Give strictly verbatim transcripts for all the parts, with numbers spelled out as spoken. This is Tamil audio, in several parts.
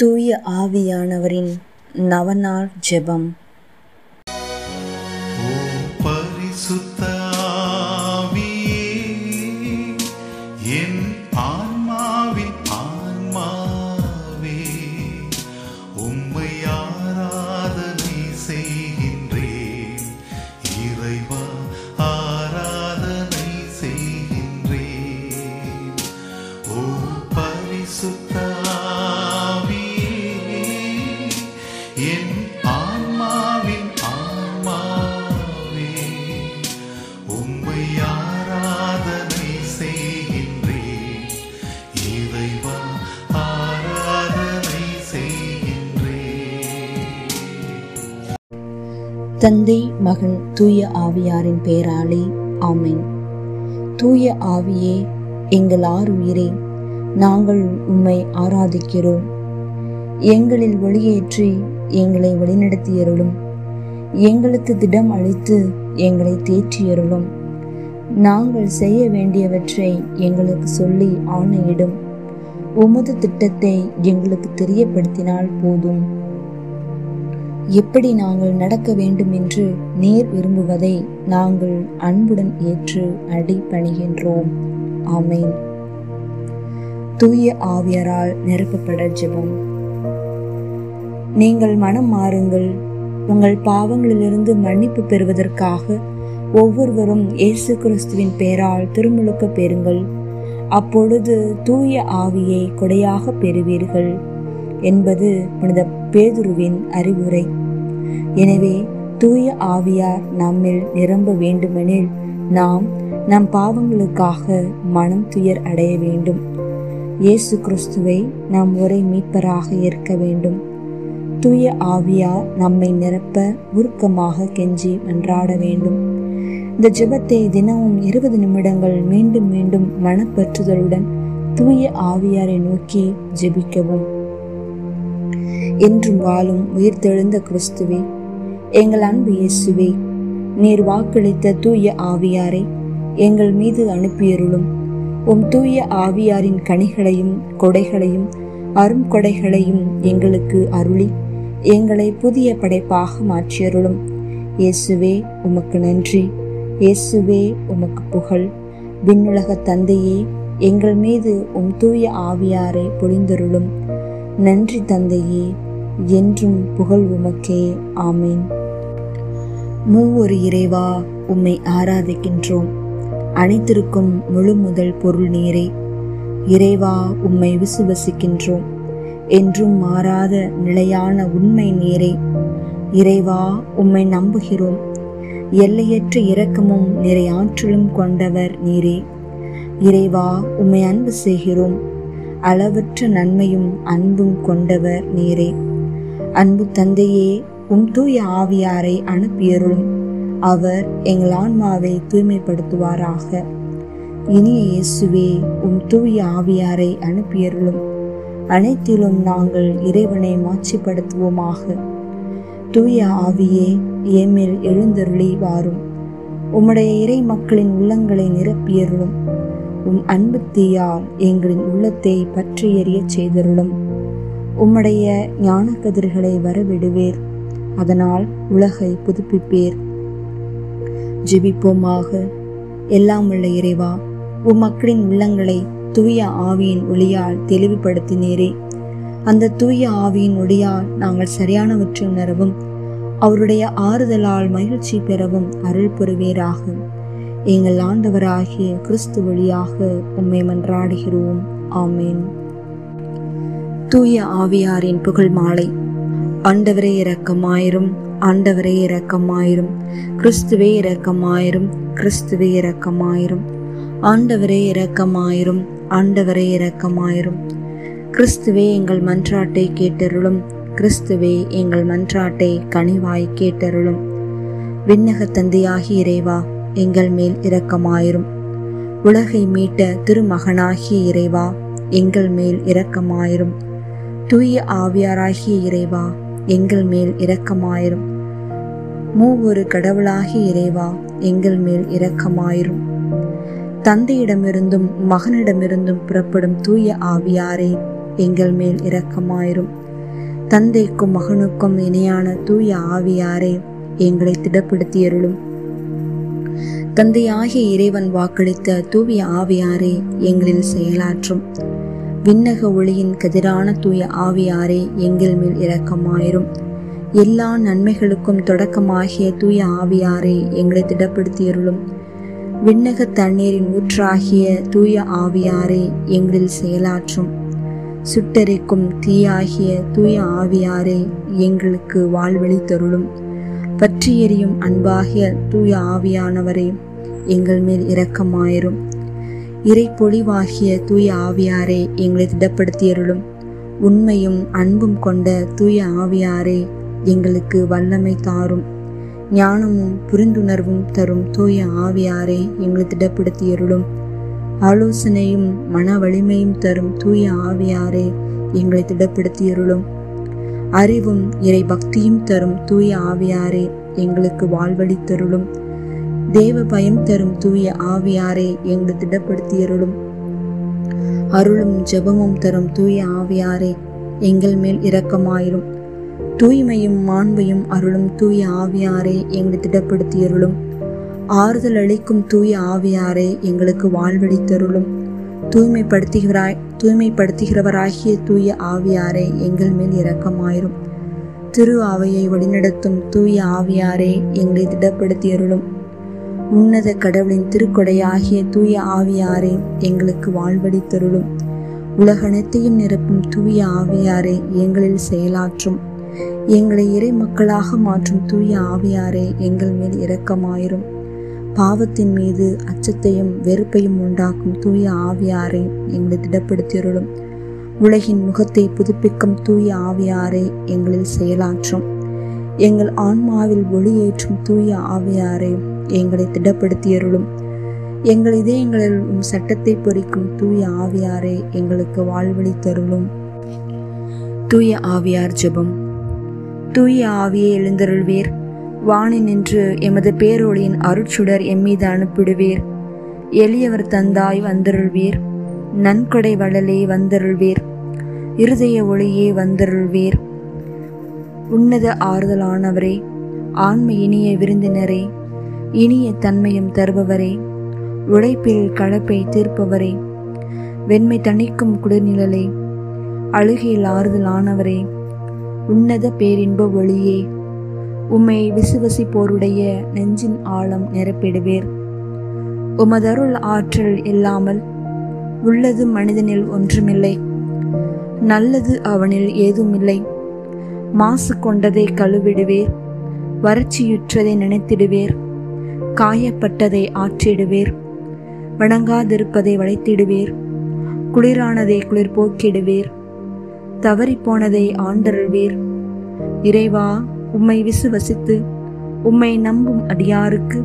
தூய ஆவியானவரின் நவநாள் ஜெபம். தந்தை, மகன், தூய ஆவியாரின் பெயராலே ஆமென். தூய ஆவியே, எங்கள் ஆருயிரே, நாங்கள் உம்மை ஆராதிக்கிறோம். எங்களில் வெளியேற்றி எங்களை வழிநடத்தியருளும். எங்களுக்கு திடம் அளித்து எங்களை தேற்றியருளும். நாங்கள் செய்ய வேண்டியவற்றை எங்களுக்கு சொல்லி ஆணையிடும். உமது திட்டத்தை எங்களுக்கு தெரியப்படுத்தினால் போதும். எப்படி நாங்கள் நடக்க வேண்டும் என்று நேர் விரும்புவதை நாங்கள் அன்புடன் ஏற்று அடி பணிகின்றோம். ஆமென். தூய ஆவியாரால் நிரப்பப்பட ஜெபம். நீங்கள் மனம் மாறுங்கள். உங்கள் பாவங்களிலிருந்து மன்னிப்பு பெறுவதற்காக ஒவ்வொருவரும் இயேசு கிறிஸ்துவின் பெயரால் திருமுழுக்க பெறுங்கள். அப்பொழுது தூய ஆவியை கொடையாக பெறுவீர்கள் என்பது புனித பேதுருவின் அறிவுரை. எனவே தூய ஆவியார் நம்மில் நிரம்ப வேண்டுமெனில் நாம் நம் பாவங்களுக்காக மனம் துயர் அடைய வேண்டும். இயேசு கிறிஸ்துவை நாம் ஒரே மீட்பராக ஏற்க வேண்டும். தூய ஆவியார் நம்மை நிரப்ப உருக்கமாக கெஞ்சி மன்றாட வேண்டும். இந்த ஜெபத்தை தினமும் இருபது நிமிடங்கள் மீண்டும் மீண்டும் மனப்பற்றுதலுடன் தூய ஆவியாரை நோக்கி ஜெபிக்கவும். என்றும் வாழும் உயிர்த்தெழுந்த கிறிஸ்துவே, எங்கள் அன்பு இயேசுவே, நீர் வாக்களித்த தூய ஆவியாரை எங்கள் மீது அனுப்பியருளும். உம் தூய ஆவியாரின் கனிகளையும் கொடைகளையும் அரும் கொடைகளையும் எங்களுக்கு அருளி எங்களை புதிய படைப்பாக மாற்றியருளும். இயேசுவே உமக்கு நன்றி. இயேசுவே உமக்கு புகழ். விண்ணுலக தந்தையே, எங்கள் மீது உம் தூய ஆவியாரை பொழிந்தருளும். நன்றி தந்தையே, என்றும் புகழ் உமக்கே. ஆமீன். மூவொரு இறைவா, உம்மை ஆராதிக்கின்றோம். அனைத்திற்கும் முழு முதல் பொருள் நீரே. இறைவா, உம்மை விசுவசிக்கின்றோம். என்றும் மாறாத நிலையான உண்மை நீரே. இறைவா, உம்மை நம்புகிறோம். எல்லையற்ற இரக்கமும் நிறை ஆற்றலும் கொண்டவர் நீரே. இறைவா, உம்மை அன்பு செய்கிறோம். அளவற்ற நன்மையும் அன்பும் கொண்டவர் நீரே. அன்பு தந்தையே, உம் தூய ஆவியாரை அனுப்பியருளும். அவர் எங்கள் ஆன்மாவை தூய்மைப்படுத்துவாராக. இனிய இயேசுவே, உம் தூய ஆவியாரை அனுப்பியருளும். அனைத்திலும் நாங்கள் இறைவனை மாட்சிப்படுத்துவோமாக. தூய ஆவியே, ஏமேல் எழுந்தருளி வாரும். உம்முடைய இறை மக்களின் உள்ளங்களை நிரப்பியருளும். உம் அன்பு தீயால் எங்களின் உள்ளத்தை பற்றி எறிய செய்தருளும். உம்முடைய ஞான கதிர்களை வரவிடுவேர். அதனால் உலகை புதுப்பிப்பேர். ஜெபிப்போமாக. எல்லாம் உள்ள இறைவா, உம் மக்களின் உள்ளங்களை தூய ஆவியின் ஒளியால் தெளிவுபடுத்தினீரே. அந்த தூய ஆவியின் ஒளியால் நாங்கள் சரியானவற்றை உணரவும் அவருடைய ஆறுதலால் மகிழ்ச்சி பெறவும் அருள் புரிவீராகும். எங்கள் ஆண்டவராகிய கிறிஸ்து வழியாக உம்மை மன்றாடுகிறோம். ஆமீன். தூய ஆவியாரின் புகழ் மாலை. ஆண்டவரே இரக்கமாயிரும், ஆண்டவரே இரக்கமாயிரும், கிறிஸ்துவே இரக்கமாயிரும், கிறிஸ்துவே இரக்கமாயிரும், ஆண்டவரே இரக்கமாயிரும், ஆண்டவரே இரக்கமாயிரும், கிறிஸ்துவே எங்கள் மன்றாட்டை கேட்டருளும், கிறிஸ்துவே எங்கள் மன்றாட்டை கனிவாய் கேட்டருளும். விண்ணக தந்தையாகி இறைவா, எங்கள் மேல் இரக்கமாயிரும். உலகை மீட்ட திருமகனாகிய இறைவா, எங்கள் மேல் இரக்கமாயிரும். தூய ஆவியாராகிய இறைவா, எங்கள் மேல் இரக்கமாயிரும். மூவொரு கடவுளாகிய இறைவா, எங்கள் மேல் இரக்கமாயிரும். தந்தையிடமிருந்தும் மகனிடமிருந்தும் புறப்படும் தூய ஆவியாரே, எங்கள் மேல் இரக்கமாயிரும். தந்தைக்கும் மகனுக்கும் இணையான தூய ஆவியாரே எங்களை திடப்படுத்தியருளும். தந்தையாகிய இறைவன் வாக்களித்த தூய ஆவியாரே எங்களில் செயலாற்றும். விண்ணக ஒளியின் கதிரான தூய ஆவியாரே எங்கள் மேல் இரக்கமாயிரும். எல்லா நன்மைகளுக்கும் தொடக்கமாகிய தூய ஆவியாரே எங்களை திடப்படுத்தியருளும். விண்ணக தண்ணீரின் ஊற்றாகிய தூய ஆவியாரே எங்களில் செயலாற்றும். சுட்டரிக்கும் தீயாகிய தூய ஆவியாரே எங்களுக்கு வாழ்வழித்தருளும். பற்றி எரியும் அன்பாகிய தூய ஆவியானவரே எங்கள் மேல் இரக்கமாயிரும். இறை பொழிவாகிய தூய ஆவியாரே எங்களை திடப்படுத்தியருளும். உண்மையும் அன்பும் கொண்ட தூய ஆவியாரே எங்களுக்கு வல்லமை தாரும். ஞானமும் புரிந்துணர்வும் தரும் தூய ஆவியாரே எங்களை திடப்படுத்தியருளும். ஆலோசனையும் மன வலிமையும் தரும் தூய ஆவியாரே எங்களை திடப்படுத்தியருளும். அறிவும் இறை பக்தியும் தரும் தூய ஆவியாரே எங்களுக்கு வாழ்வழித்தருளும். தேவ பயம் தரும் தூய ஆவியாரே எங்களை திடப்படுத்தியருளும். அருளும் ஜெபமும் தரும் தூய ஆவியாரே எங்கள் மேல் இரக்கமாயிரும். தூய்மையும் மாண்பையும் அருளும் தூய ஆவியாரே எங்களை திடப்படுத்தியருளும். ஆறுதல் அளிக்கும் தூய ஆவியாரே எங்களுக்கு வாழ்வழித்தருளும். தூய்மைப்படுத்துகிறாய் தூய்மைப்படுத்துகிறவராகிய தூய ஆவியாரே எங்கள் மேல் இரக்கமாயிரும். திரு ஆவியை வழிநடத்தும் தூய ஆவியாரே எங்களை திடப்படுத்தியருளும். உன்னத கடவுளின் திருக்கொடையாகிய தூய ஆவியாரே எங்களுக்கு வாழ்வழித்தருளும். உலகனைத்தையும் நிரப்பும் தூய ஆவியாரே எங்களில் செயலாற்றும். எங்களை இறை மக்களாக மாற்றும் தூய ஆவியாரே எங்கள் மேல் இரக்கமாயிரும். பாவத்தின் மீது அச்சத்தையும் வெறுப்பையும் உண்டாக்கும் தூய ஆவியாரே எங்களை திடப்படுத்தியருளும். உலகின் முகத்தை புதுப்பிக்கும் தூய ஆவியாரே எங்களில் செயலாற்றும். எங்கள் ஆன்மாவில் ஒளியேற்றும் தூய ஆவியாரே எங்களை திடப்படுத்தியருளும். எங்கள் இதயங்களில் உம் சட்டத்தை பொறிக்கும் தூய ஆவியாரே எங்களுக்கு வாழ்வழித்தருளும். தூய ஆவியார் ஜெபம். தூய ஆவியை எழுந்தருள்வீர். வாணி நின்று எமது பேரொழியின் அருட்சுடர் எம்மீது அனுப்பிடுவீர். எளியவர் தந்தாய் வந்தருள்வீர். நன்கொடை வளலே வந்தருள்வீர். இருதய ஒளியே வந்தருள்வீர். உன்னத ஆறுதலானவரே, ஆன்மை இனிய விருந்தினரே, இனிய தன்மையும் தருபவரே, உழைப்பில் கலப்பை தீர்ப்பவரே, வெண்மை தணிக்கும் குளிர்நிழலே, அழுகையில் ஆறுதலானவரே, உன்னத பேரின்ப ஒளியே, உம்மை விசுவசிப்போருடைய நெஞ்சின் ஆழம் நிரப்பிடுவீர். உமதருள் ஆற்றல் இல்லாமல் உள்ளது மனிதனில் ஒன்றுமில்லை, நல்லது அவனில் ஏதுமில்லை. மாசு கொண்டதை கழுவிடுவீர். வறட்சியுற்றதை நினைத்திடுவீர். காயப்பட்டதை ஆற்றிடுவீர். வணங்காதிருப்பதை வளைத்திடுவீர். குளிரானதை குளிர் போக்கிடுவீர். தவறிப்போனதை ஆண்டருள்வீர். இறைவா, உம்மை விசுவசித்து உம்மை நம்பும் அடியாருக்கு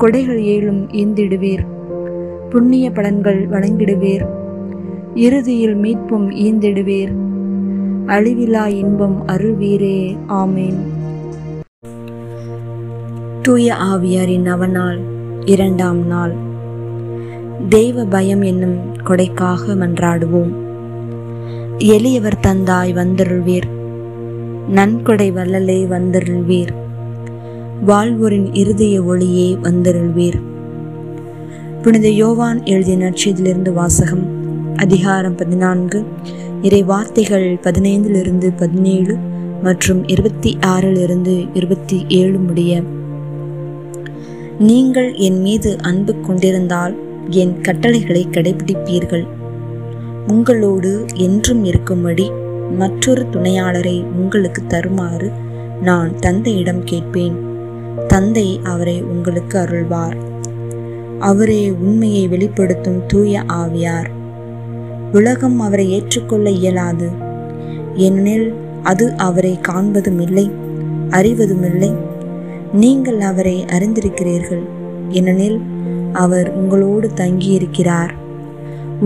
கொடைகள் ஏழும் ஈந்திடுவீர். புண்ணிய பலன்கள் வழங்கிடுவீர். இறுதியில் மீட்பும் ஈந்திடுவீர். அழிவிலா இன்பம் அருள்வீரே. ஆமேன். தூய ஆவியாரின் நவநாள், இரண்டாம் நாள். தெய்வ பயம் என்னும் கொடைக்காக மன்றாடுவோம். எளியவர் தந்தாய் வந்தருள்வீர். நன்கொடை வல்லலே வந்தருள்வீர். வாழ்வோரின் இருதய ஒளியே வந்தருள்வீர். புனித யோவான் எழுதிய நற்செய்தியிலிருந்து வாசகம். அதிகாரம் பதினான்கு, இறை வார்த்தைகள் பதினைந்திலிருந்து பதினேழு மற்றும் இருபத்தி ஆறிலிருந்து இருபத்தி ஏழு முடிய. நீங்கள் என் மீது அன்பு கொண்டிருந்தால் என் கட்டளைகளை கடைபிடிப்பீர்கள். உங்களோடு என்றும் இருக்கும்படி மற்றொரு துணையாளரை உங்களுக்கு தருமாறு நான் தந்தையிடம் கேட்பேன். தந்தை அவரை உங்களுக்கு அருள்வார். அவரே உண்மையை வெளிப்படுத்தும் தூய ஆவியார். உலகம் அவரை ஏற்றுக்கொள்ள இயலாது, ஏனெனில் அது அவரை காண்பதும் இல்லை, அறிவதும் இல்லை. நீங்கள் அவரை அறிந்திருக்கிறீர்கள், ஏனெனில் அவர் உங்களோடு தங்கியிருக்கிறார்,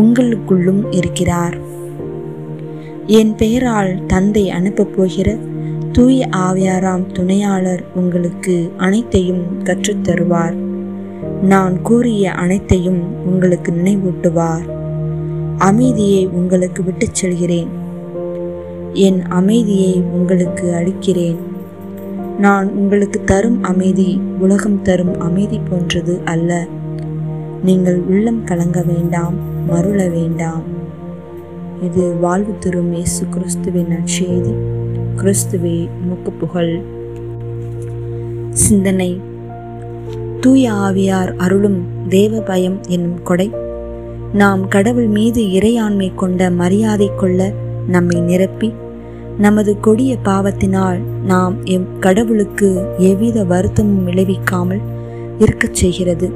உங்களுக்குள்ளும் இருக்கிறார். என் பெயரால் தந்தை அனுப்பப் போகிற தூய ஆவியாராம் துணையாளர் உங்களுக்கு அனைத்தையும் கற்றுத்தருவார். நான் கூறிய அனைத்தையும் உங்களுக்கு நினைவூட்டுவார். அமைதியை உங்களுக்கு விட்டுச் செல்கிறேன். என் அமைதியை உங்களுக்கு அளிக்கிறேன். நான் உங்களுக்கு தரும் அமைதி உலகம் தரும் அமைதி போன்றது அல்ல. நீங்கள் உள்ளம் கலங்க வேண்டாம், மருள வேண்டாம். இது வாழ்வு தரும் இயேசு கிறிஸ்துவின் நற்செய்தி. கிறிஸ்துவே உமக்கு புகழ். சிந்தனை: தூய ஆவியார் அருளும் தேவ பயம் என்னும் கொடை நாம் கடவுள் மீது இறையாண்மை கொண்ட மரியாதை கொள்ள நம்மை நிரப்பி, நமது கொடிய பாவத்தினால் நாம் எம் கடவுளுக்கு எவ்வித வருத்தமும் விளைவிக்காமல் இருக்கச் செய்கிறது.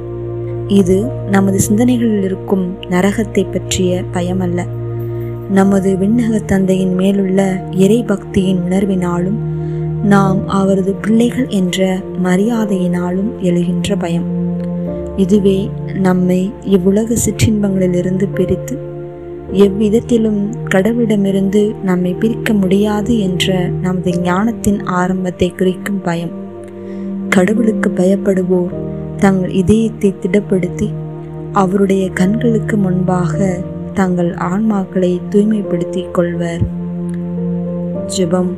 இது நமது சிந்தனைகளில் இருக்கும் நரகத்தை பற்றிய பயமல்ல, நமது விண்ணக தந்தையின் மேலுள்ள இறை பக்தியின் உணர்வினாலும் நாம் அவரது பிள்ளைகள் என்ற மரியாதையினாலும் எழுகின்ற பயம். இதுவே நம்மை இவ்வுலக சிற்றின்பங்களிலிருந்து பிரித்து எவ்விதத்திலும் கடவுளிடமிருந்து நம்மை பிரிக்க முடியாது என்ற நமது ஞானத்தின் ஆரம்பத்தை குறிக்கும் பயம். கடவுளுக்கு பயப்படுவோர் தங்கள் இதயத்தை திடப்படுத்தி அவருடைய கண்களுக்கு முன்பாக தங்கள் ஆன்மாக்களை தூய்மைப்படுத்திக் கொள்வர். ஜெபம்: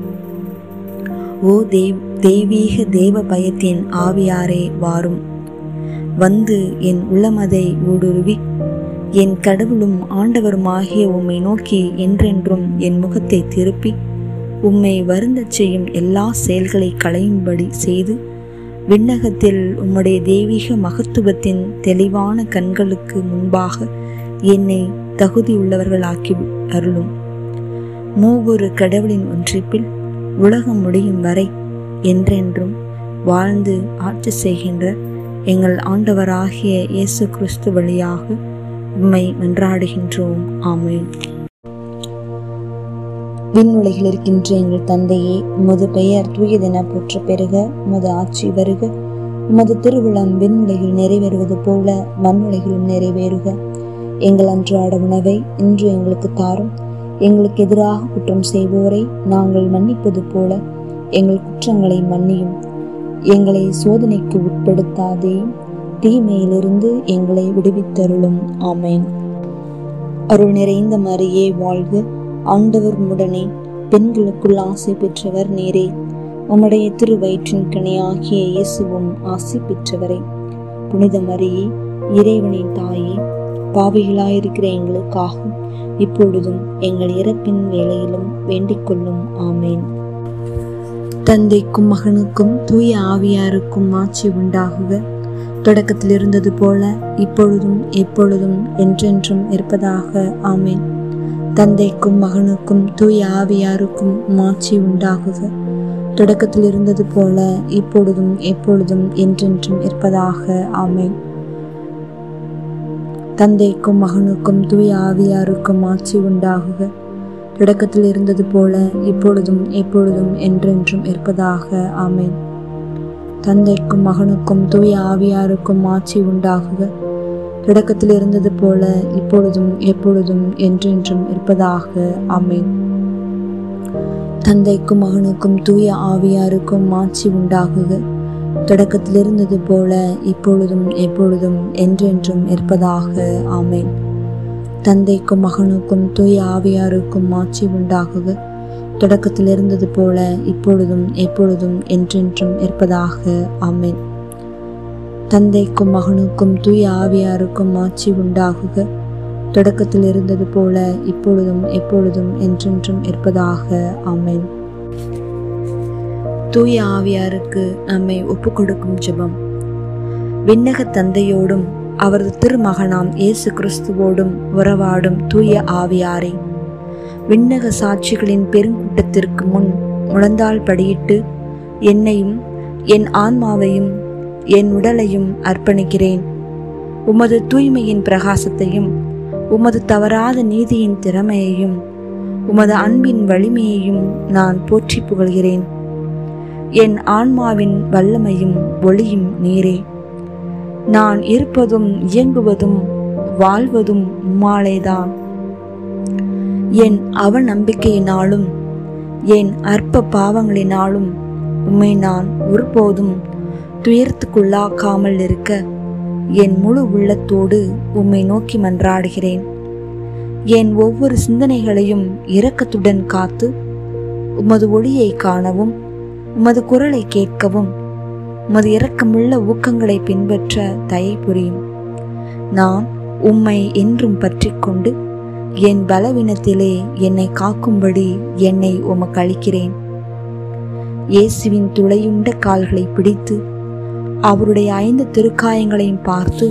ஓ தேவ் தெய்வீக தேவ பயத்தின் ஆவியாரே வாரும், வந்து என் உள்ளமதை ஊடுருவி என் கடவுளும் ஆண்டவருமாகிய உம்மை நோக்கி என்றென்றும் என் முகத்தை திருப்பி உம்மை வருந்தச் செய்யும் எல்லா செயல்களை களையும்படி செய்து, விண்ணகத்தில் உம்முடைய தெய்வீக மகத்துவத்தின் தெளிவான கண்களுக்கு முன்பாக என்னை தகுதியுள்ளவர்களாக்கி அருளும். மூவொரு கடவுளின் ஒன்றிப்பில் உலகம் முடியும் வரை என்றென்றும் வாழ்ந்து ஆட்சி செய்கின்ற எங்கள் ஆண்டவராகிய இயேசு கிறிஸ்து வழியாக உம்மை மன்றாடுகின்றோம். ஆமென். விண்ணுலகில் இருக்கின்ற எங்கள் தந்தையே, உமது பெயர் தூயதென போற்ற பெருக, உமது ஆட்சி வருக, உமது திருவுளம் விண்ணுலகில் நிறைவேறுவது போல மண்ணுலகிலும் நிறைவேறுக. எங்கள் அன்றாட உணவை இன்று எங்களுக்கு தாரும். எங்களுக்கு எதிராக குற்றம் செய்வோரை நாங்கள் மன்னிப்பது போல எங்கள் குற்றங்களை மன்னியும். எங்களை சோதனைக்கு உட்படுத்தாதே, தீமையிலிருந்து எங்களை விடுவித்தருளும். ஆமேன். அருள் நிறைந்த மரியே வாழ்க, ஆண்டவர் உம்முடனே, பெண்களுக்குள் ஆசை பெற்றவர் நீரே. உம்முடைய திருவயிற்றின் கனியாகிய இயேசுவும் ஆசை பெற்றவரே. புனித மரியே, இறைவனின் தாயே, பாவிகளாயிருக்கிற எங்களுக்காகவும் இப்பொழுதும் எங்கள் இறப்பின் வேளையிலும் வேண்டிக் கொள்ளும். ஆமேன். தந்தைக்கும் மகனுக்கும் தூய ஆவியாருக்கும் ஆட்சி உண்டாகுக. தொடக்கத்தில் இருந்தது போல இப்பொழுதும் எப்பொழுதும் என்றென்றும் இருப்பதாக. ஆமேன். தந்தைக்கும் மகனுக்கும் தூய ஆவியாருக்கும் மாட்சி உண்டாகுக. தொடக்கத்தில் இருந்தது போல இப்பொழுதும் எப்பொழுதும் என்றென்றும் இருப்பதாக. ஆமேன். தந்தைக்கும் மகனுக்கும் தூய ஆவியாருக்கும் மாட்சி உண்டாகுக. தொடக்கத்தில் இருந்தது போல இப்பொழுதும் எப்பொழுதும் என்றென்றும் இருப்பதாக. ஆமேன். தந்தைக்கும் மகனுக்கும் தூய ஆவியாருக்கும் ஆட்சி உண்டாகுக. தொடக்கத்தில் இருந்தது போல இப்பொழுதும் எப்பொழுதும் என்றென்றும் இருப்பதாக. ஆமேன். தந்தைக்கும் மகனுக்கும் தூய ஆவியாருக்கும் ஆட்சி உண்டாகுக. தொடக்கத்தில் இருந்தது போல இப்பொழுதும் எப்பொழுதும் என்றென்றும் இருப்பதாக. ஆமேன். தந்தைக்கும் மகனுக்கும் தூய ஆவியாருக்கும் ஆட்சி உண்டாகுக. தொடக்கத்தில் இருந்தது போல இப்பொழுதும் எப்பொழுதும் என்றென்றும் இருப்பதாக. ஆமேன். தந்தைக்கும் மகனுக்கும் தூய ஆவியாருக்கும் ஆட்சி உண்டாகுக. தொடக்கத்தில் இருந்தது போல இப்பொழுதும் எப்பொழுதும் என்றென்றும் இருப்பதாக. ஆமேன். தூய ஆவியாருக்கு நம்மை ஒப்பு கொடுக்கும் ஜெபம். விண்ணக தந்தையோடும் அவரது திருமகனாம் இயேசு கிறிஸ்துவோடும் உறவாடும் தூய ஆவியாரே, விண்ணக சாட்சிகளின் பெருங்கூட்டத்திற்கு முன் முழந்தாள் படியிட்டு என்னையும் என் ஆன்மாவையும் என் உடலையும் அர்ப்பணிக்கிறேன். உமது தூய்மையின் பிரகாசத்தையும் உமது தவறாத நீதியின் திறமையையும் உமது அன்பின் வலிமையையும் நான் போற்றி புகழ்கிறேன். என் ஆன்மாவின் வல்லமையும் ஒளியும் நீரே. நான் இருப்பதும் இயங்குவதும் வாழ்வதும் உம்மாலேதான். என் அவ நம்பிக்கையினாலும் என் அற்ப பாவங்களினாலும் உம்மை நான் ஒருபோதும் துயரத்துக்குள்ளாக்காமல் இருக்க என் முழு உள்ளத்தோடு உம்மை நோக்கி மன்றாடுகிறேன். என் ஒவ்வொரு சிந்தனைகளையும் இரக்கத்துடன் காத்து உமது ஒளியை காணவும், உமது குரலை கேட்கவும், உமது இரக்கமுள்ள ஊக்கங்களை பின்பற்ற தயை புரியும். நான் உம்மை என்றும் பற்றி கொண்டு என் பலவீனத்திலே என்னை காக்கும்படி என்னை உமக்கு அளிக்கிறேன். இயேசுவின் துளையுண்ட கால்களை பிடித்து அவருடைய ஐந்து திருக்காயங்களையும் பார்த்து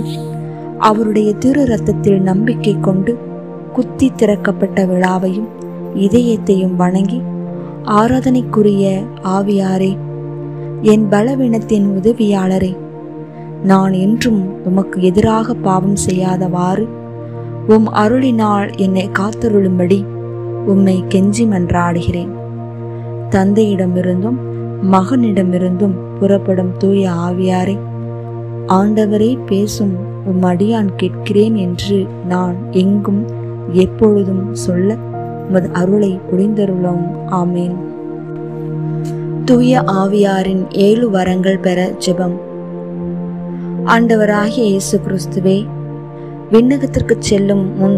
அவருடைய திரு இரத்தத்தில் நம்பிக்கை கொண்டு குத்தி திறக்கப்பட்ட விழாவையும் இதயத்தையும் வணங்கி ஆராதனைக்குரிய ஆவியாரே, என் பலவீனத்தின் உதவியாளரே, நான் என்றும் உமக்கு எதிராக பாவம் செய்யாதவாறு உம் அருளினால் என்னை காத்தருளும்படி உம்மை கெஞ்சி மன்றாடுகிறேன். தந்தையிடமிருந்தும் மகனிடமிருந்தும் புறப்படும் தூய ஆவியாரே, ஆண்டவரே பேசும், உம் அடியான் கேட்கிறேன் என்று நான் எங்கும் எப்பொழுதும் சொல்ல உமது அருளை புரிந்தருளும். ஆமேன். தூய ஆவியாரின் ஏழு வரங்கள் பெற ஜெபம். ஆண்டவராகிய இயேசு கிறிஸ்துவே, விண்ணகத்திற்கு செல்லும் முன்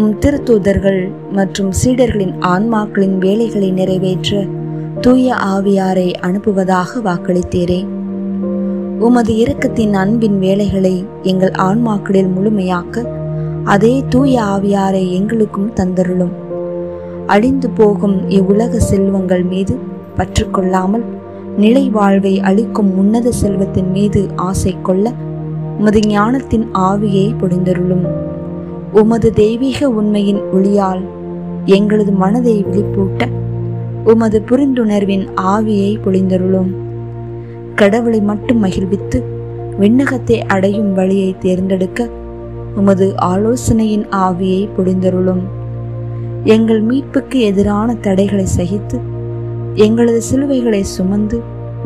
உம் திருத்தூதர்கள் மற்றும் சீடர்களின் ஆன்மாக்களின் வேலைகளை நிறைவேற்ற தூய ஆவியாரை அனுப்புவதாக வாக்களித்தீரே. உமது இரக்கத்தின் அன்பின் வேலைகளை எங்கள் ஆன்மாக்களில் முழுமையாக்க அதே தூய ஆவியாரை எங்களுக்கும் தந்தருளும். அழிந்து போகும் இவ்வுலக செல்வங்கள் மீது பற்று கொள்ளாமல் நிலை வாழ்வை அளிக்கும் உன்னத செல்வத்தின் மீது ஆசை கொள்ள உமது ஞானத்தின் ஆவியை பொழிந்தருளும். உமது தெய்வீக உண்மையின் ஒளியால் எங்களது மனதை விழிப்பூட்ட உமது புரிந்துணர்வின் ஆவியை பொழிந்தருளும். கடவுளை மட்டும் மகிழ்வித்து விண்ணகத்தை அடையும் வழியை தேர்ந்தெடுக்க உமது ஆலோசனையின் ஆவியை பொழிந்தருளும். எங்கள் மீட்புக்கு எதிரான தடைகளை சகித்து எங்களது சிலுவைகளை சுமந்து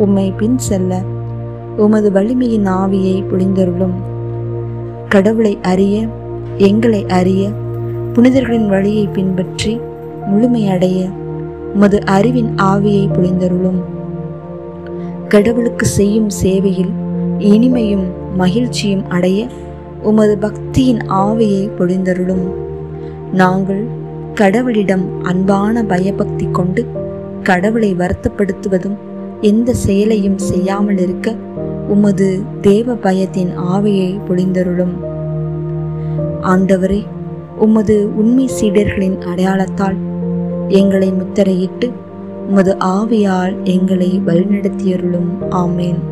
உம்மை பின் செல்ல உமது வலிமையின் ஆவியை பொழிந்தருளும். கடவுளை அறிய, எங்களை அறிய, புனிதர்களின் வழியை பின்பற்றி முழுமையடைய உமது அறிவின் ஆவியை பொழிந்தருளும். கடவுளுக்கு செய்யும் சேவையில் இனிமையும் மகிழ்ச்சியும் அடைய உமது பக்தியின் ஆவியை பொழிந்தருளும். நாங்கள் கடவுளிடம் அன்பான பயபக்தி கொண்டு கடவுளை வருத்தப்படுத்துவதும் எந்த செயலையும் செய்யாமல் இருக்க உமது தேவ பயத்தின் ஆவியை பொழிந்தருளும். ஆண்டவரே, உமது உண்மை சீடர்களின் அடையாளத்தால் எங்களை முத்திரையிட்டு உமது ஆவியால் எங்களை வழிநடத்தியருளும். ஆமேன்.